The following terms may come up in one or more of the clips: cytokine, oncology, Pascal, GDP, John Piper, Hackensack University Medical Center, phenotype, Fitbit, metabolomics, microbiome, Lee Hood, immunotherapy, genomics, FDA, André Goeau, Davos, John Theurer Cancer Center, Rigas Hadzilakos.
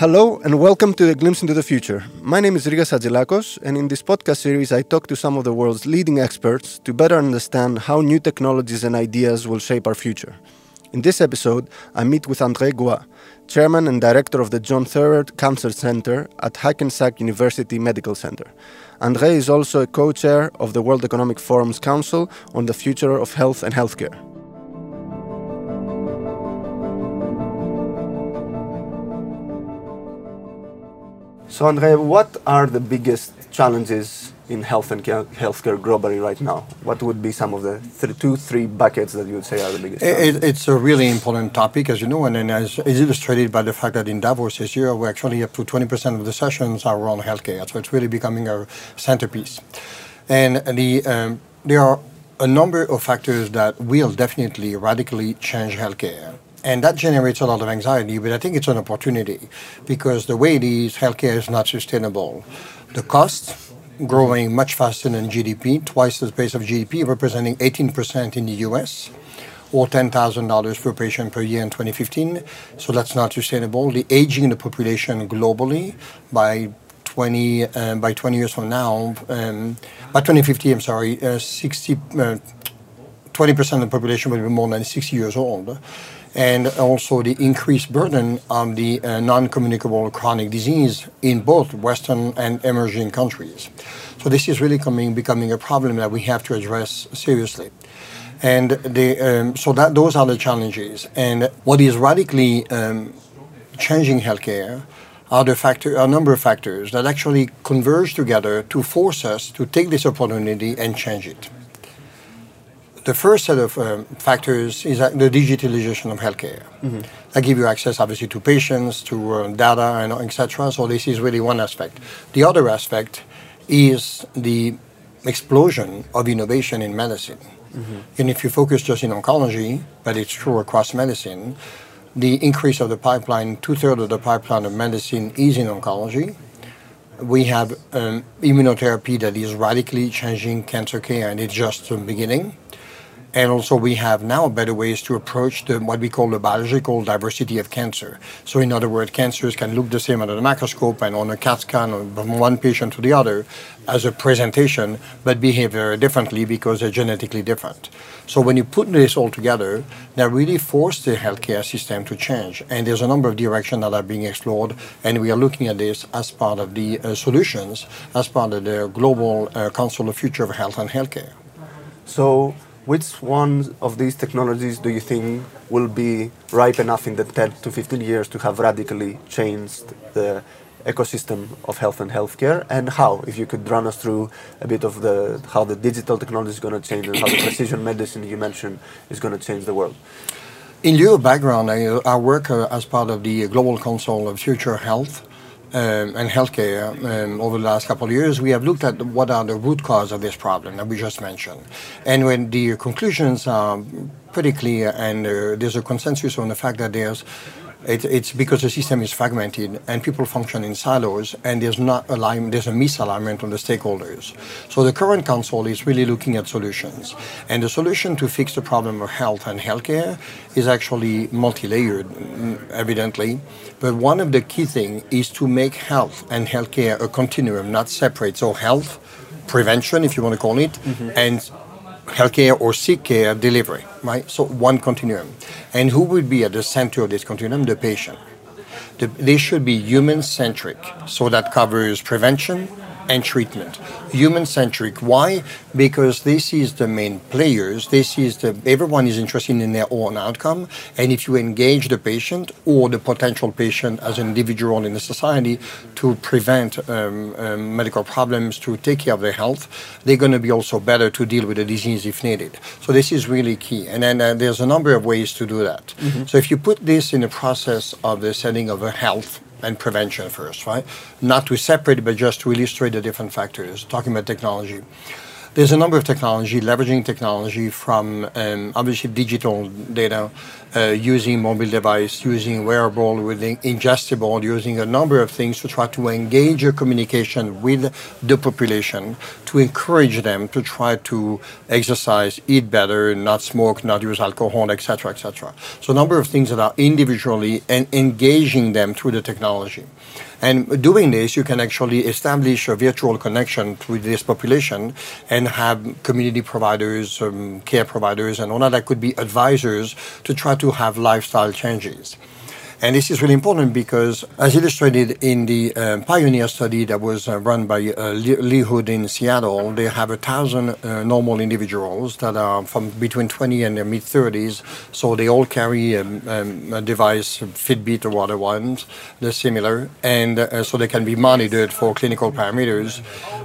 Hello and welcome to A Glimpse into the Future. My name is Rigas Hadzilakos, and in this podcast series I talk to some of the world's leading experts to better understand how new technologies and ideas will shape our future. In this episode, I meet with André Goeau, Chairman and Director of the John Theurer Cancer Center at Hackensack University Medical Center. André is also a co-chair of the World Economic Forum's Council on the Future of Health and Healthcare. So André, what are the biggest challenges in health and healthcare globally right now? What would be some of the three buckets that you would say are the biggest challenges? It's a really important topic, as you know, and as is illustrated by the fact that in Davos this year, we're actually up to 20% of the sessions are on healthcare. So it's really becoming a centerpiece. And there are a number of factors that will definitely radically change healthcare. And that generates a lot of anxiety, but I think it's an opportunity because the way it is, healthcare is not sustainable. The costs growing much faster than GDP, twice the pace of GDP, representing 18% in the US, or $10,000 per patient per year in 2015. So that's not sustainable. The aging of the population globally by 20 years from now, by 2050, 20% of the population will be more than 60 years old. And also the increased burden of the non-communicable chronic disease in both Western and emerging countries. So this is really becoming a problem that we have to address seriously. And those are the challenges. And what is radically changing healthcare are a number of factors that actually converge together to force us to take this opportunity and change it. The first set of factors is the digitalization of healthcare. Mm-hmm. That gives you access, obviously, to patients, to data, and et cetera. So this is really one aspect. The other aspect is the explosion of innovation in medicine. Mm-hmm. And if you focus just in oncology, but it's true across medicine, the increase of the pipeline, two-thirds of the pipeline of medicine is in oncology. We have immunotherapy that is radically changing cancer care, and it's just the beginning. And also we have now better ways to approach what we call the biological diversity of cancer. So in other words, cancers can look the same under the microscope and on a CAT scan from one patient to the other as a presentation, but behave very differently because they're genetically different. So when you put this all together, that really forced the healthcare system to change. And there's a number of directions that are being explored, and we are looking at this as part of the solutions, as part of the Global Council of Future of Health and Healthcare. So which one of these technologies do you think will be ripe enough in the 10 to 15 years to have radically changed the ecosystem of health and healthcare, and how? If you could run us through a bit of how the digital technology is going to change and how the precision medicine you mentioned is going to change the world. In your background, I work as part of the Global Council of Future Health and healthcare over the last couple of years. We have looked at what are the root causes of this problem that we just mentioned. And when the conclusions are pretty clear and there's a consensus on the fact that it's because the system is fragmented and people function in silos and there's a misalignment on the stakeholders. So the current council is really looking at solutions. And the solution to fix the problem of health and healthcare is actually multi-layered, evidently. But one of the key things is to make health and healthcare a continuum, not separate. So health, prevention, if you want to call it, mm-hmm. and healthcare or sick care delivery, right? So one continuum. And who would be at the center of this continuum? The patient. They should be human-centric. So that covers prevention and treatment. Human-centric. Why? Because this is the main players. Everyone is interested in their own outcome. And if you engage the patient or the potential patient as an individual in the society to prevent medical problems, to take care of their health, they're going to be also better to deal with the disease if needed. So this is really key. And then there's a number of ways to do that. Mm-hmm. So if you put this in the process of the setting of a health and prevention first, right? Not to separate, but just to illustrate the different factors, talking about technology. There's a number of technology, leveraging technology from obviously digital data, using mobile device, using wearable, with ingestible, using a number of things to try to engage your communication with the population, to encourage them to try to exercise, eat better, not smoke, not use alcohol, etc., etc. So a number of things that are individually and engaging them through the technology. And doing this, you can actually establish a virtual connection with this population and have community providers, care providers, and all that could be advisors to try to have lifestyle changes. And this is really important because, as illustrated in the Pioneer study that was run by Lee Hood in Seattle, they have 1,000 normal individuals that are from between 20 and their mid-30s. So they all carry a device, Fitbit or other ones, they're similar. And so they can be monitored for clinical parameters.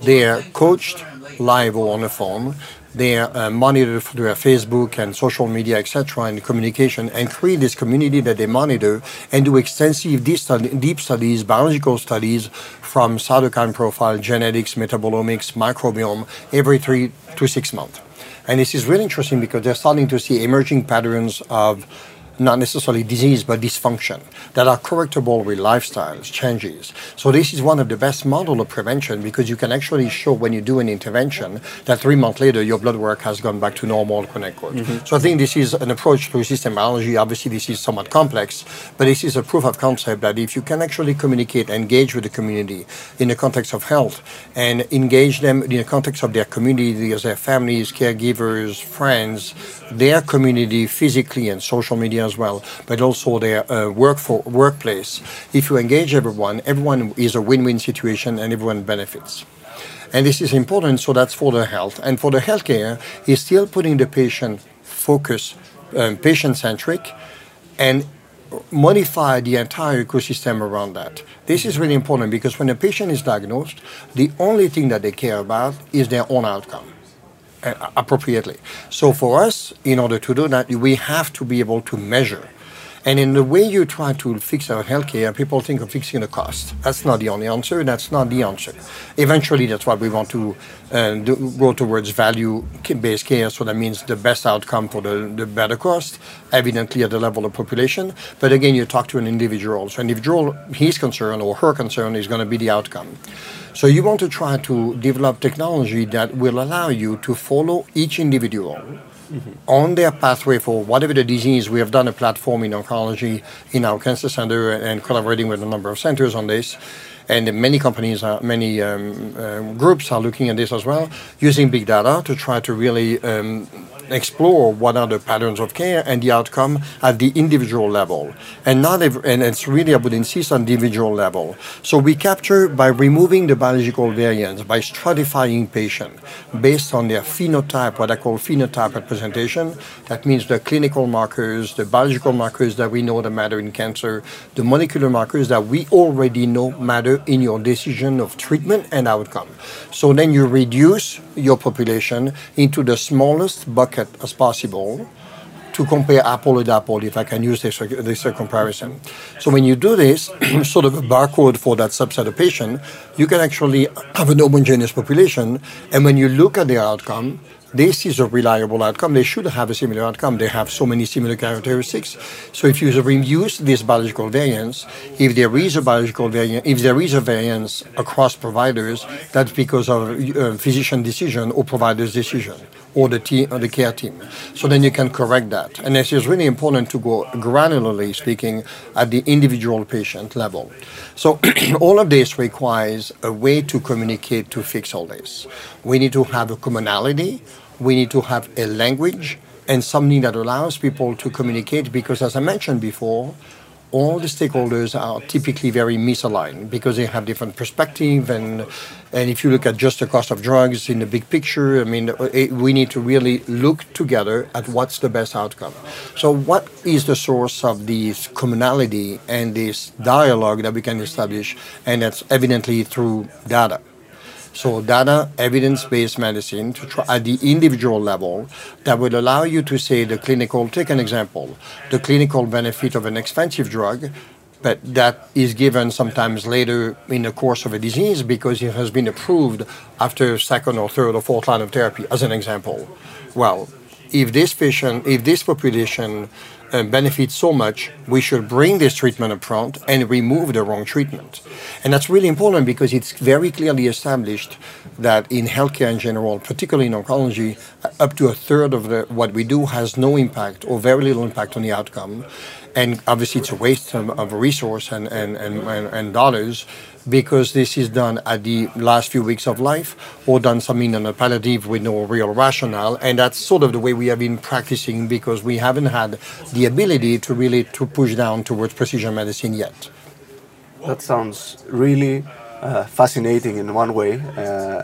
They are coached live or on the phone. They are monitored through their Facebook and social media, etc., and communication, and create this community that they monitor and do extensive deep studies, biological studies from cytokine profile, genetics, metabolomics, microbiome, every 3 to 6 months. And this is really interesting because they're starting to see emerging patterns of not necessarily disease, but dysfunction that are correctable with lifestyles changes. So this is one of the best models of prevention because you can actually show when you do an intervention that 3 months later your blood work has gone back to normal, quote-unquote. Mm-hmm. So I think this is an approach to system biology. Obviously, this is somewhat complex, but this is a proof of concept that if you can actually communicate, engage with the community in the context of health and engage them in the context of their community, their families, caregivers, friends, their community physically and social media as well, but also their workplace. If you engage everyone, everyone is a win-win situation and everyone benefits. And this is important, so that's for the health. And for the healthcare, is still putting the patient focus, patient-centric, and modify the entire ecosystem around that. This is really important because when a patient is diagnosed, the only thing that they care about is their own outcome. Appropriately. So for us, in order to do that, we have to be able to measure. And in the way you try to fix our healthcare, people think of fixing the cost. That's not the only answer. That's not the answer. Eventually, that's what we want to go towards value-based care. So that means the best outcome for the better cost, evidently at the level of population. But again, you talk to an individual. So individual, his concern or her concern is going to be the outcome. So you want to try to develop technology that will allow you to follow each individual mm-hmm. on their pathway for whatever the disease. We have done a platform in oncology in our cancer center and collaborating with a number of centers on this. And many companies, many groups are looking at this as well, using big data to try to really explore what are the patterns of care and the outcome at the individual level. And it's really, I would insist, on the individual level. So we capture by removing the biological variants, by stratifying patients based on their phenotype, what I call phenotype representation. That means the clinical markers, the biological markers that we know that matter in cancer, the molecular markers that we already know matter in your decision of treatment and outcome. So then you reduce your population into the smallest bucket as possible to compare apple with apple, if I can use this comparison. So when you do this, sort of a barcode for that subset of patient, you can actually have an homogeneous population. And when you look at their outcome, this is a reliable outcome. They should have a similar outcome. They have so many similar characteristics. So if you reduce this biological variance, if there is a biological variance, if there is a variance across providers, that's because of physician decision or provider's decision or the care team. So then you can correct that. And this is really important to go granularly speaking at the individual patient level. So all of this requires a way to communicate to fix all this. We need to have a commonality. We need to have a language and something that allows people to communicate because, as I mentioned before, all the stakeholders are typically very misaligned because they have different perspectives. And if you look at just the cost of drugs in the big picture, I mean, we need to really look together at what's the best outcome. So what is the source of this commonality and this dialogue that we can establish? And that's evidently through data. So data, evidence-based medicine to try at the individual level that will allow you to say the clinical, take an example, the clinical benefit of an expensive drug but that is given sometimes later in the course of a disease because it has been approved after second or third or fourth line of therapy, as an example. Well, if this population benefits so much, we should bring this treatment up front and remove the wrong treatment. And that's really important because it's very clearly established that in healthcare in general, particularly in oncology, up to a third of what we do has no impact or very little impact on the outcome. And obviously it's a waste of resource and dollars, because this is done at the last few weeks of life or done something on a palliative with no real rationale. And that's sort of the way we have been practicing, because we haven't had the ability to really to push down towards precision medicine yet. That sounds really fascinating in one way,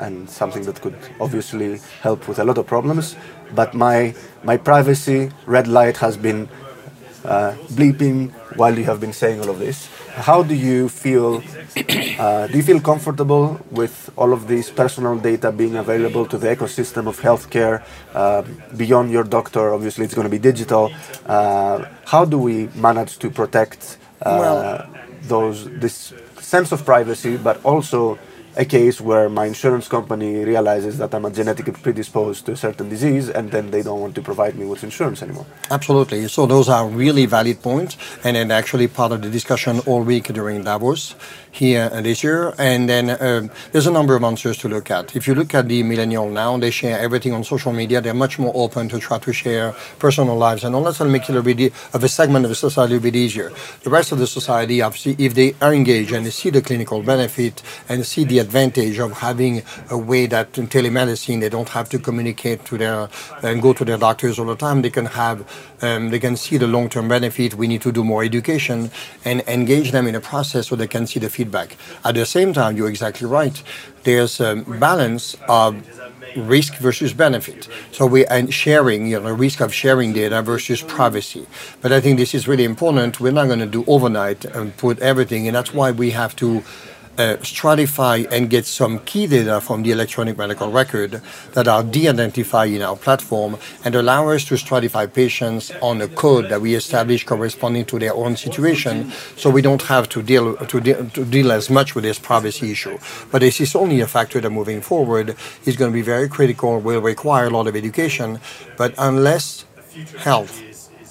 and something that could obviously help with a lot of problems. But my privacy red light has been bleeping while you have been saying all of this. How do you feel? Do you feel comfortable with all of these personal data being available to the ecosystem of healthcare beyond your doctor? Obviously, it's going to be digital. How do we manage to protect this sense of privacy, but also a case where my insurance company realizes that I'm genetically predisposed to a certain disease, and then they don't want to provide me with insurance anymore? Absolutely. So those are really valid points, and then actually part of the discussion all week during Davos here this year. And then there's a number of answers to look at. If you look at the millennial now, they share everything on social media. They're much more open to try to share personal lives, and all that will make it a little bit of a segment of the society a bit easier. The rest of the society, obviously, if they are engaged and they see the clinical benefit and see the advantage of having a way that in telemedicine they don't have to communicate to their and go to their doctors all the time, they can have they can see the long-term benefit. We need to do more education and engage them in a process so they can see the feedback. At the same time, you're exactly right, there's a balance of risk versus benefit. So we are sharing, the risk of sharing data versus privacy. But I think this is really important. We're not going to do overnight and put everything, and that's why we have to stratify and get some key data from the electronic medical record that are de-identified in our platform and allow us to stratify patients on a code that we establish corresponding to their own situation, so we don't have to deal as much with this privacy issue. But this is only a factor that moving forward is going to be very critical, will require a lot of education. But unless health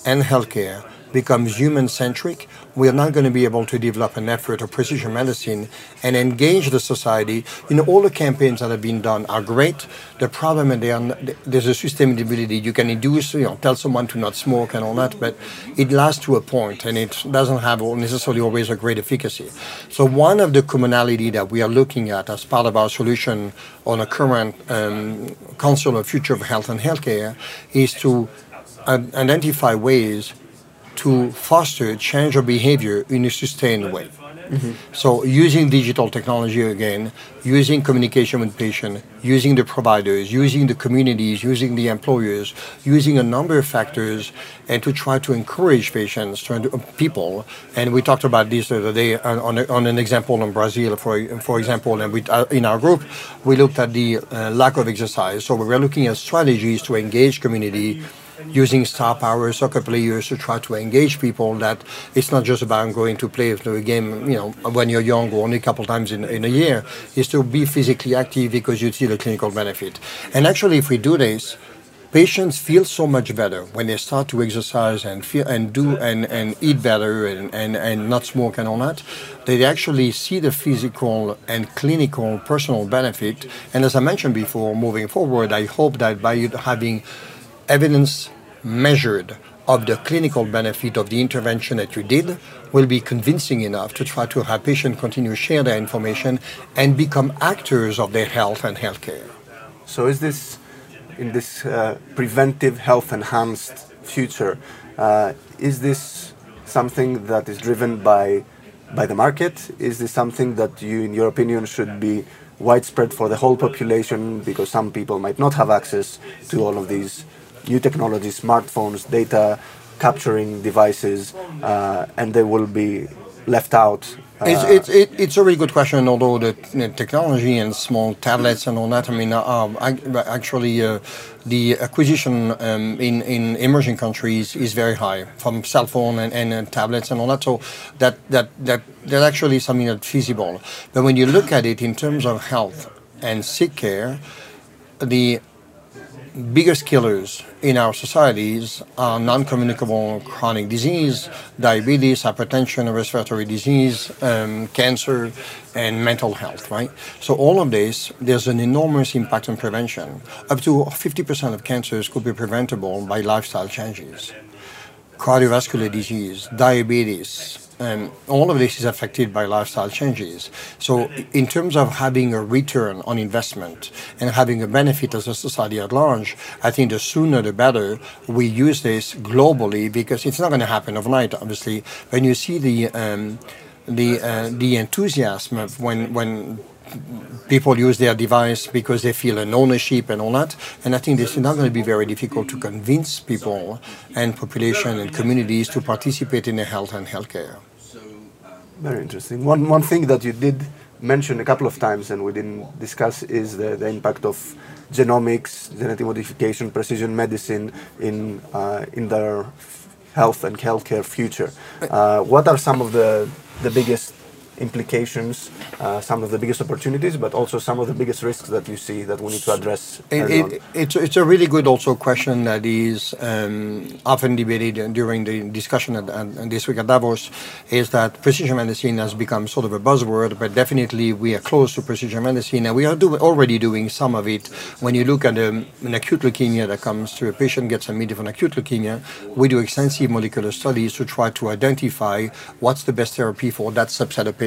and healthcare becomes human-centric, we are not going to be able to develop an effort of precision medicine and engage the society. All the campaigns that have been done are great. The problem is there's a sustainability. You can induce, tell someone to not smoke and all that, but it lasts to a point, and it doesn't have necessarily always a great efficacy. So one of the commonality that we are looking at as part of our solution on a current Council of Future of Health and Healthcare is to identify ways to foster change of behavior in a sustained way. Mm-hmm. So using digital technology again, using communication with patients, using the providers, using the communities, using the employers, using a number of factors, and to try to encourage patients, people. And we talked about this the other day on an example in Brazil, for example, and in our group, we looked at the lack of exercise. So we were looking at strategies to engage community, using star power, soccer players, to try to engage people that it's not just about going to play a game, when you're young or only a couple times in a year, is to be physically active because you see the clinical benefit. And actually, if we do this, patients feel so much better when they start to exercise and feel and do and eat better and not smoke and all that. They actually see the physical and clinical personal benefit. And as I mentioned before, moving forward, I hope that by having evidence measured of the clinical benefit of the intervention that you did will be convincing enough to try to have patients continue to share their information and become actors of their health and healthcare. So is this, in this preventive health-enhanced future, is this something that is driven by the market? Is this something that you, in your opinion, should be widespread for the whole population, because some people might not have access to all of these new technologies, smartphones, data capturing devices, and they will be left out? It's a really good question, although the technology and small tablets and all that, I mean, actually the acquisition in emerging countries is very high from cell phone and tablets and all that, so that actually is something that's feasible. But when you look at it in terms of health and sick care, the biggest killers in our societies are non-communicable chronic disease, diabetes, hypertension, respiratory disease, cancer, and mental health, right? So all of this, there's an enormous impact on prevention. Up to 50% of cancers could be preventable by lifestyle changes. Cardiovascular disease, diabetes, all of this is affected by lifestyle changes. So in terms of having a return on investment and having a benefit as a society at large, I think the sooner the better we use this globally, because it's not going to happen overnight, obviously. When you see the enthusiasm of when people use their device because they feel an ownership and all that. And I think this is not going to be very difficult to convince people and population and communities to participate in the health and healthcare. Very interesting. One thing that you did mention a couple of times and we didn't discuss is the impact of genomics, genetic modification, precision medicine in their health and healthcare future. What are some of the biggest implications, some of the biggest opportunities, but also some of the biggest risks that you see that we need to address? It's a really good also question that is often debated during the discussion at this week at Davos, is that precision medicine has become sort of a buzzword, but definitely we are close to precision medicine, and we are already doing some of it. When you look at an acute leukemia that comes through, a patient gets admitted for an acute leukemia, we do extensive molecular studies to try to identify what's the best therapy for that subset of patients.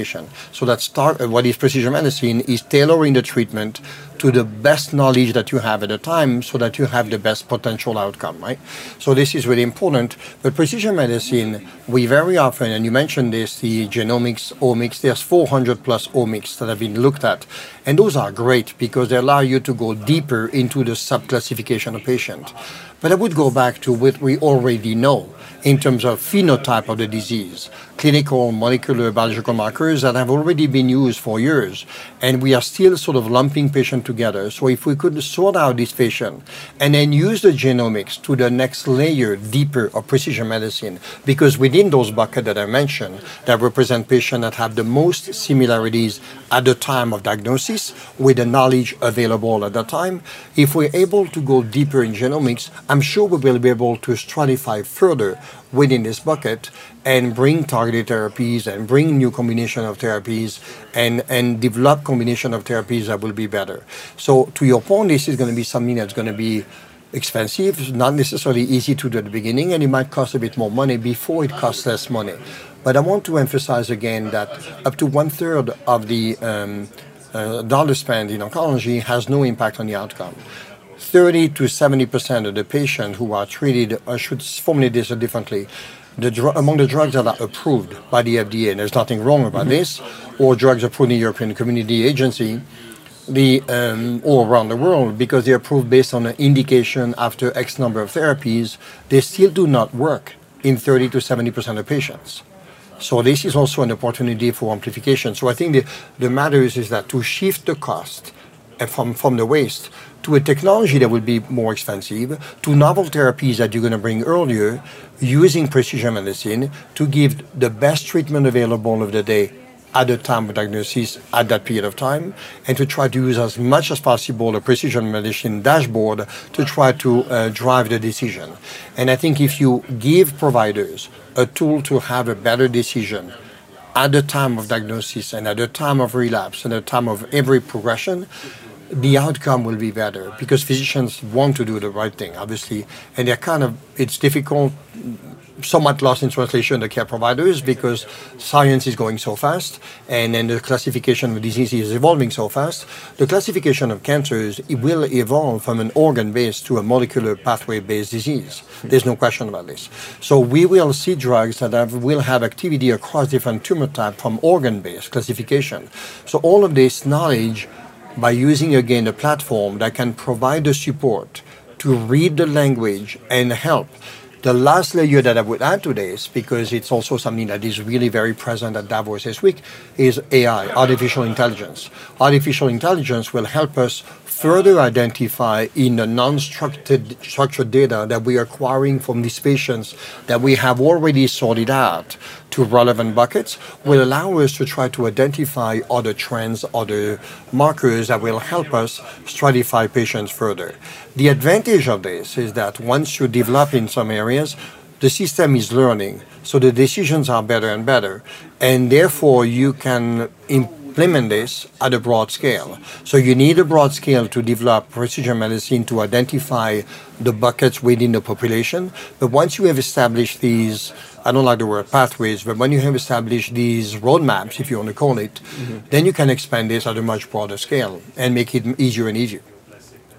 So what is precision medicine is tailoring the treatment to the best knowledge that you have at the time so that you have the best potential outcome, right? So this is really important. But precision medicine, we very often, and you mentioned this, the genomics, omics, there's 400 plus omics that have been looked at. And those are great because they allow you to go deeper into the subclassification of patient. But I would go back to what we already know in terms of phenotype of the disease, clinical, molecular, biological markers that have already been used for years. And we are still sort of lumping patients together. So if we could sort out this patient and then use the genomics to the next layer deeper of precision medicine, because within those buckets that I mentioned that represent patients that have the most similarities at the time of diagnosis with the knowledge available at that time, if we're able to go deeper in genomics, I'm sure we will be able to stratify further within this bucket and bring targeted therapies and bring new combination of therapies and develop combination of therapies that will be better. So to your point, this is going to be something that's going to be expensive, not necessarily easy to do at the beginning, and it might cost a bit more money before it costs less money. But I want to emphasize again that up to 1/3 of the dollar spent in oncology has no impact on the outcome. 30 to 70% of the patients who are treated, I should formulate this differently, among the drugs that are approved by the FDA, and there's nothing wrong about this, or drugs approved in the European Community Agency, all around the world, because they're approved based on an indication after X number of therapies, they still do not work in 30 to 70% of patients. So this is also an opportunity for amplification. So I think the matter is that to shift the cost from the waste to a technology that will be more expensive, to novel therapies that you're going to bring earlier, using precision medicine to give the best treatment available of the day at the time of diagnosis, at that period of time, and to try to use as much as possible a precision medicine dashboard to try to drive the decision. And I think if you give providers a tool to have a better decision at the time of diagnosis and at the time of relapse and at the time of every progression, the outcome will be better because physicians want to do the right thing, obviously, and they're it's difficult, somewhat lost in translation, the care providers, because science is going so fast and then the classification of diseases is evolving so fast. The classification of cancers, it will evolve from an organ-based to a molecular pathway-based disease. There's no question about this. So we will see drugs that will have activity across different tumor types from organ-based classification. So all of this knowledge, by using, again, a platform that can provide the support to read the language and help The last layer that I would add to this, because it's also something that is really very present at Davos this week, is AI, artificial intelligence. Artificial intelligence will help us further identify in the non-structured data that we are acquiring from these patients that we have already sorted out to relevant buckets, will allow us to try to identify other trends, other markers that will help us stratify patients further. The advantage of this is that once you develop in some areas, the system is learning, so the decisions are better and better, and therefore you can implement this at a broad scale. So you need a broad scale to develop precision medicine to identify the buckets within the population. But once you have established these, I don't like the word pathways, but when you have established these roadmaps, if you want to call it, then you can expand this at a much broader scale and make it easier and easier.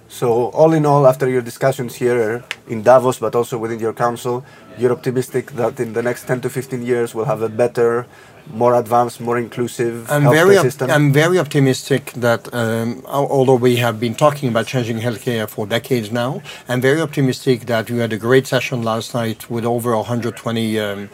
So all in all, after your discussions here in Davos, but also within your council, you're optimistic that in the next 10 to 15 years we'll have a better, more advanced, more inclusive healthcare system? I'm very optimistic that, although we have been talking about changing healthcare for decades now, I'm very optimistic that we had a great session last night with over 120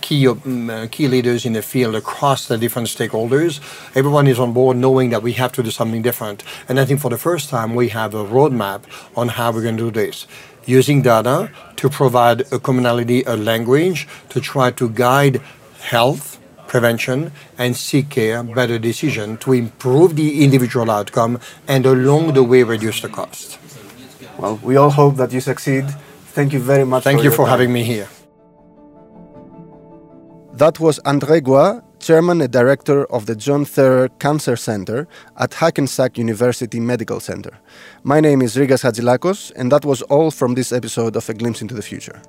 key leaders in the field across the different stakeholders. Everyone is on board knowing that we have to do something different. And I think for the first time, we have a roadmap on how we're going to do this, using data to provide a commonality, a language, to try to guide health, prevention, and seek care, better decision to improve the individual outcome and along the way reduce the cost. Well, we all hope that you succeed. Thank you very much. Thank you for having me here. That was André Goeau, Chairman and Director of the John Theurer Cancer Center at Hackensack University Medical Center. My name is Rigas Hadzilakos, and that was all from this episode of A Glimpse into the Future.